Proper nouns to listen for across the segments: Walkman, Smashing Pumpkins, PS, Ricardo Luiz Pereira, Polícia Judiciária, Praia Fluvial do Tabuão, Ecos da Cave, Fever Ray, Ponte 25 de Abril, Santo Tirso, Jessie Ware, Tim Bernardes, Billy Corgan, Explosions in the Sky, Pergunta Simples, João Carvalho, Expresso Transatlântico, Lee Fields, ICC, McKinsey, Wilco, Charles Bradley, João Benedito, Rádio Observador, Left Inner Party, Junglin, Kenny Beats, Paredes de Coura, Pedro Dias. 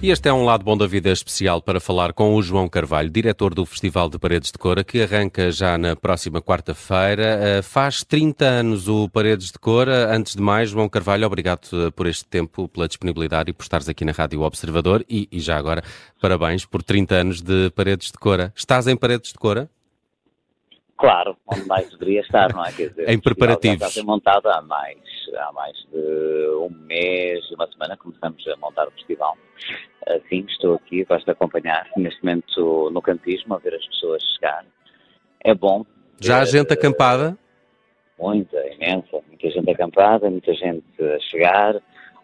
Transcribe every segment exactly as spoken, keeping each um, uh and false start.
E este é um Lado Bom da Vida especial para falar com o João Carvalho, diretor do Festival de Paredes de Coura, que arranca já na próxima quarta-feira. Faz trinta anos o Paredes de Coura. Antes de mais, João Carvalho, obrigado por este tempo, pela disponibilidade e por estares aqui na Rádio Observador. E, e já agora, parabéns por trinta anos de Paredes de Coura. Estás em Paredes de Coura? Claro, onde mais deveria estar, não é? Quer dizer, em preparativos. Já está montado há mais, há mais de um mês, uma semana, começamos a montar o festival. Assim, estou aqui, gosto de acompanhar neste momento no campismo, a ver as pessoas chegar. É bom. Já há gente acampada? Muita, imensa. Muita gente acampada, muita gente a chegar,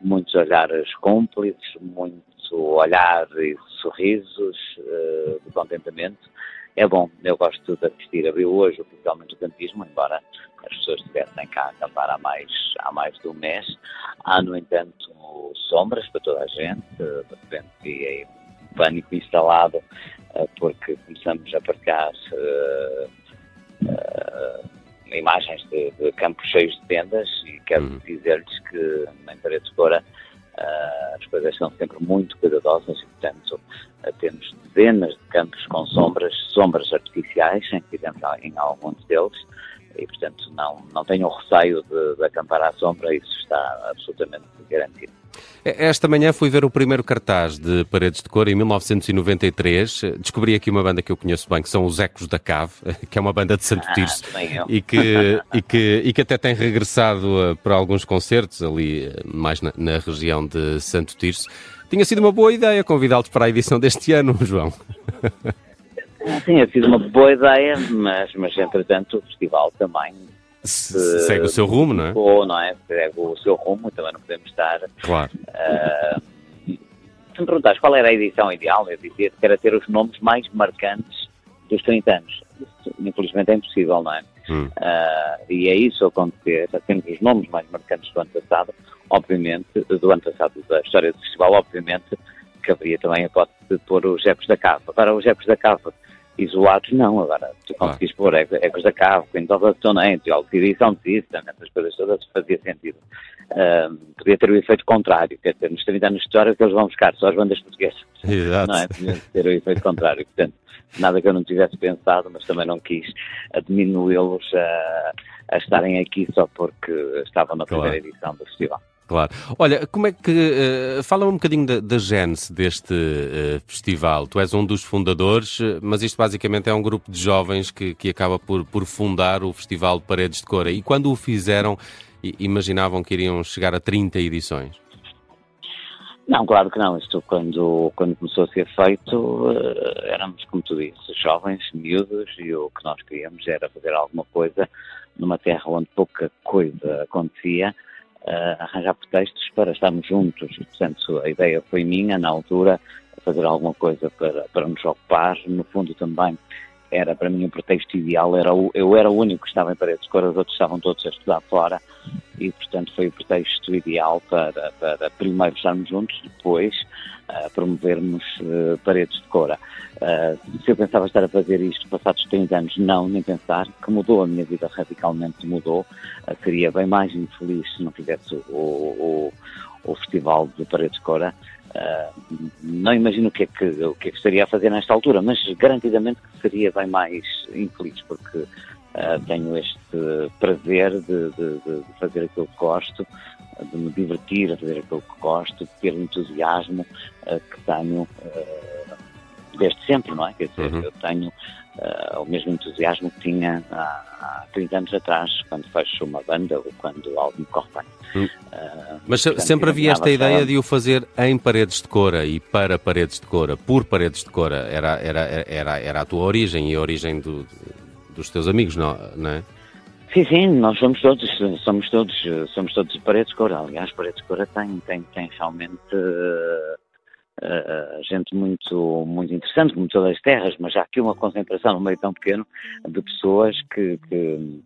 muitos olhares cúmplices, muito olhar e sorrisos uh, de contentamento. É bom, eu gosto de assistir. Abriu hoje oficialmente o campismo, embora as pessoas estivessem cá a acampar há mais, há mais de um mês. Há, no entanto, sombras para toda a gente, de repente é pânico instalado, porque começamos a partilhar uh, uh, imagens de, de campos cheios de tendas e quero dizer-lhes que na Paredes de Coura Uh, as coisas são sempre muito cuidadosas e, portanto, uh, temos dezenas de campos com sombras, sombras artificiais, em que vivemos em alguns deles, e, portanto, não, não tenham receio de, de acampar à sombra, isso está absolutamente garantido. Esta manhã fui ver o primeiro cartaz de Paredes de Coura em mil novecentos e noventa e três. Descobri aqui uma banda que eu conheço bem, que são os Ecos da Cave, que é uma banda de Santo Tirso ah, e, que, e, que, e que até tem regressado para alguns concertos ali mais na, na região de Santo Tirso. Tinha sido uma boa ideia convidá-los para a edição deste ano, João. Tinha sido uma boa ideia, mas, mas entretanto o festival também Se segue o seu rumo, não é? Ou não é? Segue o seu rumo, também não podemos estar. Claro. Uh, se me perguntares qual era a edição ideal, eu dizia que era ter os nomes mais marcantes dos trinta anos. Isso, infelizmente, é impossível, não é? Hum. Uh, e é isso acontecer. Temos os nomes mais marcantes do ano passado, obviamente, do ano passado, da história do festival, obviamente, que haveria também a hipótese de pôr os Ecos da Cave. Para os Ecos da Cave isolados, não, agora tu conseguiste pôr Ecos da Cave, Quinto da Sonante, e algo que são disso, essas coisas todas fazia sentido. Um, podia ter o efeito contrário, quer dizer, nos trinta anos de história que eles vão buscar, só as bandas portuguesas. Exato. Não é? Podia ter o efeito contrário, portanto, nada que eu não tivesse pensado, mas também não quis diminuí-los a, a estarem aqui só porque estavam na primeira claro. edição do festival. Claro. Olha, como é que... Uh, fala um bocadinho da, da gênese deste uh, festival. Tu és um dos fundadores, mas isto basicamente é um grupo de jovens que, que acaba por, por fundar o Festival de Paredes de Coura. E quando o fizeram, imaginavam que iriam chegar a trinta edições? Não, claro que não. Isto, quando, quando começou a ser feito, uh, éramos, como tu disse, jovens, miúdos, e o que nós queríamos era fazer alguma coisa numa terra onde pouca coisa acontecia, Uh, arranjar pretextos para estarmos juntos. Portanto, a ideia foi minha, na altura, fazer alguma coisa para, para nos ocupar. No fundo, também, era para mim o pretexto ideal. Era o, eu era o único que estava em Paredes de Coura, os outros estavam todos a estudar fora. E, portanto, foi o pretexto ideal para, para primeiro estarmos juntos, depois uh, promovermos uh, Paredes de Coura. Uh, se eu pensava estar a fazer isto passados trinta anos, não, nem pensar, que mudou a minha vida radicalmente, mudou. Uh, seria bem mais infeliz se não fizesse o, o, o Festival de Paredes de Coura. Uh, não imagino o que, é que, o que é que estaria a fazer nesta altura, mas garantidamente que seria bem mais infeliz, porque uh, tenho este prazer de, de, de fazer aquilo que gosto, de me divertir a fazer aquilo que gosto, de ter o entusiasmo uh, que tenho uh, desde sempre, não é? Quer dizer, uhum. eu tenho uh, o mesmo entusiasmo que tinha há, há trinta anos atrás, quando fecho uma banda ou quando algo me corre bem. Uhum. Uh, Mas portanto, sempre havia esta ideia falando de o fazer em Paredes de Coura e para Paredes de Coura, por Paredes de Coura, era, era, era, era a tua origem e a origem do, dos teus amigos, não, não é? Sim, sim, nós somos todos, somos todos, somos todos de Paredes de Coura. Aliás, Paredes de Coura tem, tem, tem realmente... Uh... Uh, gente muito, muito interessante, como todas as terras, mas há aqui uma concentração no meio tão pequeno de pessoas que, que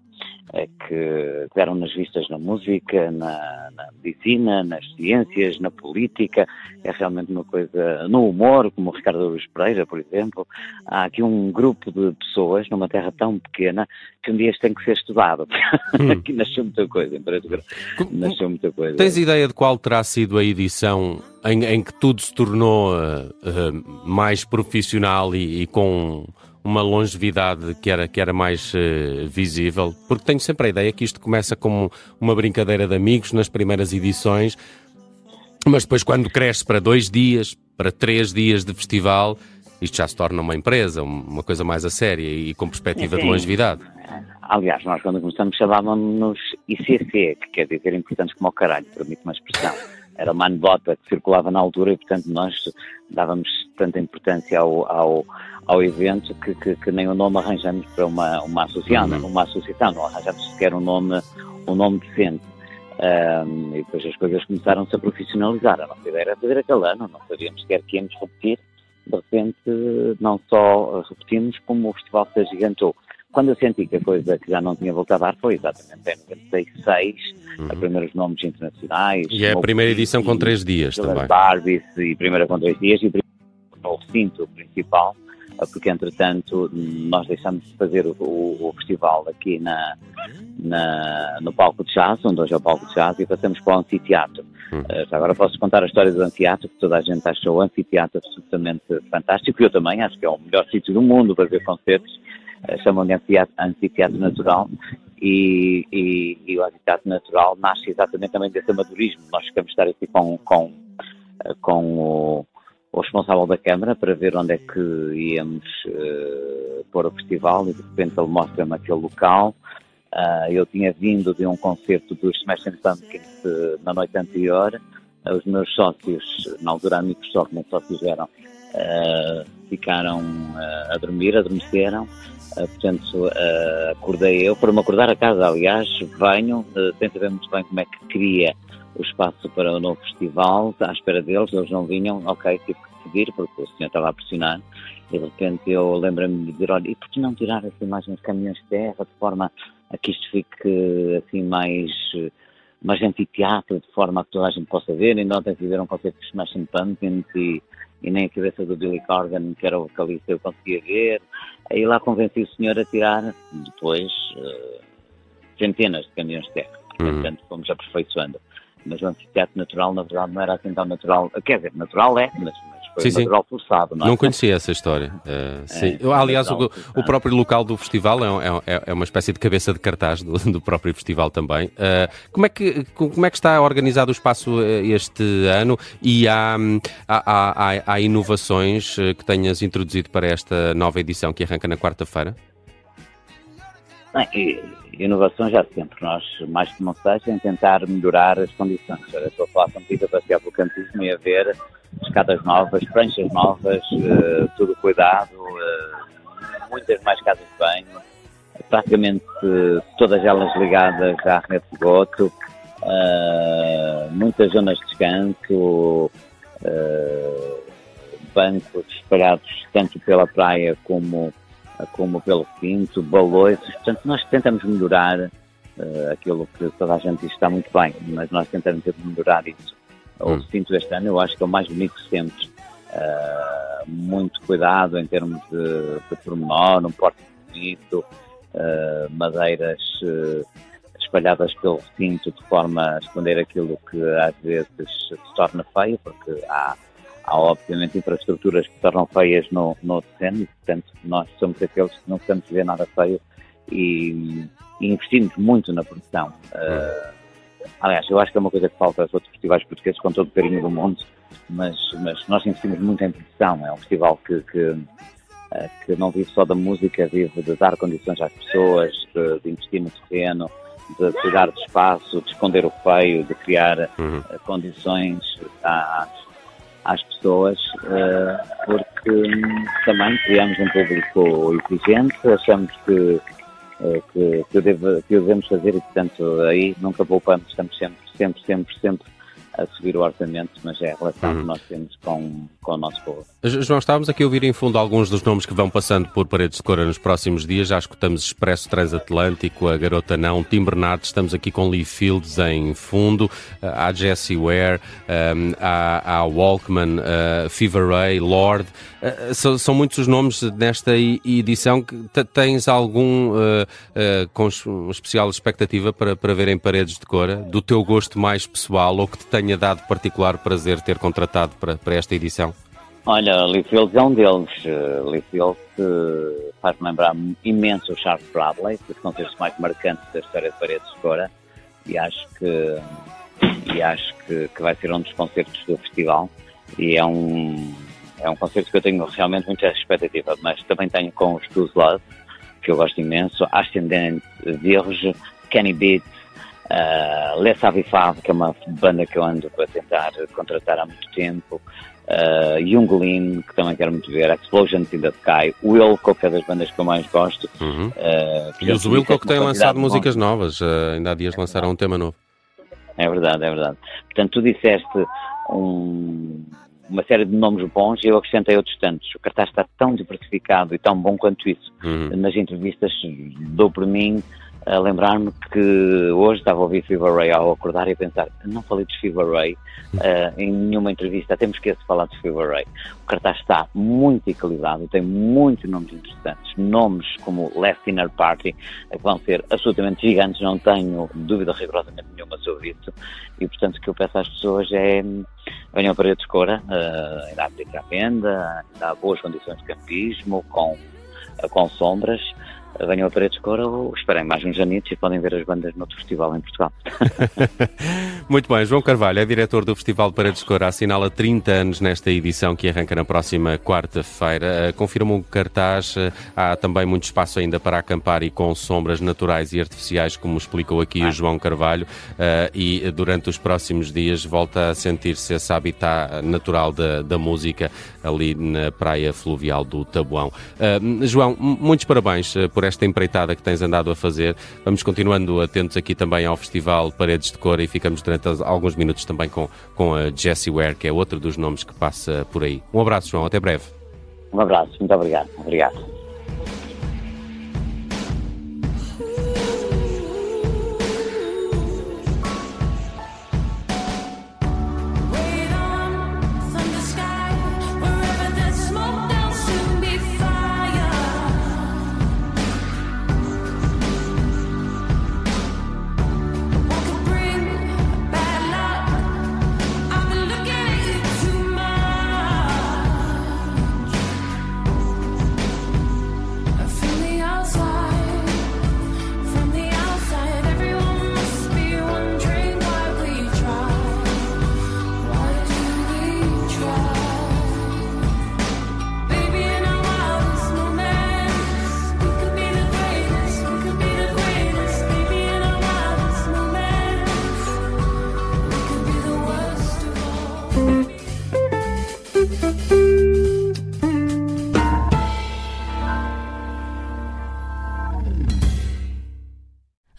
é que deram nas vistas na música, na, na medicina, nas ciências, na política. É realmente uma coisa, no humor, como o Ricardo Luiz Pereira, por exemplo. Há aqui um grupo de pessoas, numa terra tão pequena, que um dia isto tem que ser estudado. Hum. Aqui nasceu muita coisa, em Pereira. Nasceu muita coisa. Tens ideia de qual terá sido a edição em, em que tudo se tornou uh, uh, mais profissional e, e com uma longevidade que era, que era mais uh, visível? Porque tenho sempre a ideia que isto começa como uma brincadeira de amigos nas primeiras edições, mas depois quando cresce para dois dias, para três dias de festival, isto já se torna uma empresa, uma coisa mais a séria e com perspectiva de longevidade. Aliás, nós quando começamos chamávamos-nos I C C, que quer dizer importantes como o caralho, permite uma expressão. Era uma anedota que circulava na altura e, portanto, nós dávamos tanta importância ao, ao, ao evento que, que, que nem o nome arranjamos para uma, uma, associada, uma associação, não arranjamos sequer um nome, um nome decente. Um, e depois as coisas começaram-se a profissionalizar. A nossa ideia era fazer aquele ano, não sabíamos sequer que íamos repetir. De repente, não só repetimos, como o festival se agigantou. Quando eu senti que a coisa que já não tinha voltado a dar foi exatamente em noventa e seis, uhum. a primeiros nomes internacionais. E é a primeira edição e, com três dias também. Barbies, e primeira com três dias, e o recinto principal, porque entretanto nós deixamos de fazer o, o, o festival aqui na, na, no palco de jazz, onde hoje é o palco de jazz, e passamos para o anfiteatro. Uhum. Uh, agora posso contar a história do anfiteatro, que toda a gente acha o anfiteatro absolutamente fantástico, e eu também acho que é o melhor sítio do mundo para ver concertos. Chamam-lhe anfiteatro natural e, e, e o anfiteatro natural nasce exatamente também desse amadorismo. Nós ficamos estar aqui com, com, com o, o responsável da Câmara para ver onde é que íamos uh, pôr o festival e de repente ele mostra-me aquele local. Uh, eu tinha vindo de um concerto dos Smashing Pumpkins uh, na noite anterior. Uh, os meus sócios, na altura amigos só que nem sócios eram, Uh, ficaram uh, a dormir, adormeceram, uh, portanto uh, acordei eu, para me acordar a casa, aliás, venho, uh, sem saber muito bem como é que queria o espaço para o novo festival, à espera deles, eles não vinham, ok, tive que seguir, porque o senhor estava a pressionar, e de repente eu lembro-me de dizer, olha, e por que não tirar essa imagem de caminhões de terra, de forma a que isto fique assim mais... mais anfiteatro, de forma a que toda a gente possa ver, ainda ontem fizeram um concerto de Smashing Pumpkins e, e nem a cabeça do Billy Corgan, que era o vocalista, eu conseguia ver. Aí lá convenci o senhor a tirar, depois, uh, centenas de caminhões de terra. Uhum. Portanto, fomos aperfeiçoando. Mas o anfiteatro natural, na verdade, não era assim tão natural. Quer dizer, natural é, mas, mas foi sim, natural sim. Forçado, não é? Não conhecia essa história. Uh, sim. É, aliás, o, o próprio local do festival é, é, é uma espécie de cabeça de cartaz do, do próprio festival também. Uh, como, é que, como é que está organizado o espaço este ano e há, há, há, há inovações que tenhas introduzido para esta nova edição que arranca na quarta-feira? Bem, inovação já sempre, nós, mais que não seja, em tentar melhorar as condições. Agora estou a falar contigo a passear pelo campismo e a ver escadas novas, pranchas novas, uh, tudo cuidado, uh, muitas mais casas de banho, praticamente uh, todas elas ligadas à rede de esgoto, uh, muitas zonas de descanso, uh, bancos espalhados tanto pela praia como como pelo cinto, balões, portanto nós tentamos melhorar uh, aquilo que toda a gente diz está muito bem, mas nós tentamos melhorar isso. Hum. O cinto este ano eu acho que é o mais bonito sempre, uh, muito cuidado em termos de, de pormenor, um porte bonito, uh, madeiras uh, espalhadas pelo cinto de forma a esconder aquilo que às vezes se torna feio, porque há Há, obviamente, infraestruturas que tornam feias no, no terreno e, portanto, nós somos aqueles que não queremos ver nada feio e, e investimos muito na produção. Uh, aliás, eu acho que é uma coisa que falta aos outros festivais portugueses, com todo o carinho do mundo, mas, mas nós investimos muito em produção. É um festival que, que, uh, que não vive só da música, vive de dar condições às pessoas, de, de investir no terreno, de cuidar do espaço, de esconder o feio, de criar uhum. uh, condições às às pessoas, porque também criamos um público exigente, achamos que, que, que, deve, que o devemos fazer e, portanto, aí nunca poupamos, estamos sempre, sempre, sempre, sempre a subir o orçamento, mas é a relação uhum. que nós temos com, com o nosso povo. João, estávamos aqui a ouvir em fundo alguns dos nomes que vão passando por Paredes de Coura nos próximos dias. Já escutamos Expresso Transatlântico, a Garota Não, Tim Bernardes, estamos aqui com Lee Fields em fundo, há Jessie Ware, há, há Walkman, há Fever Ray, Lord. São, são muitos os nomes nesta edição. Que tens algum uh, uh, com especial expectativa para, para ver em Paredes de Coura, do teu gosto mais pessoal ou que te tenha dado particular prazer ter contratado para, para esta edição? Olha, Lee Fields é um deles. Lee Fields uh, faz lembrar imenso o Charles Bradley, dos concertos mais marcantes da história de Paredes de Coura, e acho que, e acho que, que vai ser um dos concertos do festival, e é um... É um concerto que eu tenho realmente muita expectativa, mas também tenho com os Twos Love, que eu gosto imenso, Ascendente, Virge, Kenny Beats, uh, Lessa Vifafá, que é uma banda que eu ando a tentar contratar há muito tempo, uh, Junglin, que também quero muito ver, Explosions in the Sky, Wilco, que é das bandas que eu mais gosto. Uhum. Uh, e os Wilco que têm lançado músicas novas, uh, ainda há dias lançaram um tema novo. É verdade, é verdade. Portanto, tu disseste um... uma série de nomes bons e eu acrescentei outros tantos. O cartaz está tão diversificado e tão bom quanto isso. Uhum. Nas entrevistas dou por mim a lembrar-me que hoje estava a ouvir Fever Ray ao acordar e a pensar, não falei de Fever Ray uh, em nenhuma entrevista, até me esqueço de falar de Fever Ray. O cartaz está muito equilibrado, tem muitos nomes interessantes, nomes como Left Inner Party, que vão ser absolutamente gigantes, não tenho dúvida rigorosamente nenhuma sobre isso, e portanto o que eu peço às pessoas é venham a Paredes de Coura, uh, ainda há bilhetes à venda, ainda há boas condições de campismo, com, uh, com sombras. Venham a Paredes de Coura ou esperem mais uns anitos e podem ver as bandas noutro festival em Portugal. Muito bem, João Carvalho é diretor do Festival de Paredes de Coura, assinala trinta anos nesta edição que arranca na próxima quarta-feira. Confirma um cartaz, há também muito espaço ainda para acampar e com sombras naturais e artificiais, como explicou aqui ah. o João Carvalho, e durante os próximos dias volta a sentir-se esse habitat natural da, da música ali na Praia Fluvial do Tabuão. João, muitos parabéns por esta empreitada que tens andado a fazer. Vamos continuando atentos aqui também ao Festival Paredes de Coura e ficamos durante alguns minutos também com, com a Jessie Ware, que é outro dos nomes que passa por aí. Um abraço, João, até breve. Um abraço, muito obrigado. Obrigado.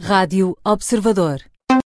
Rádio Observador.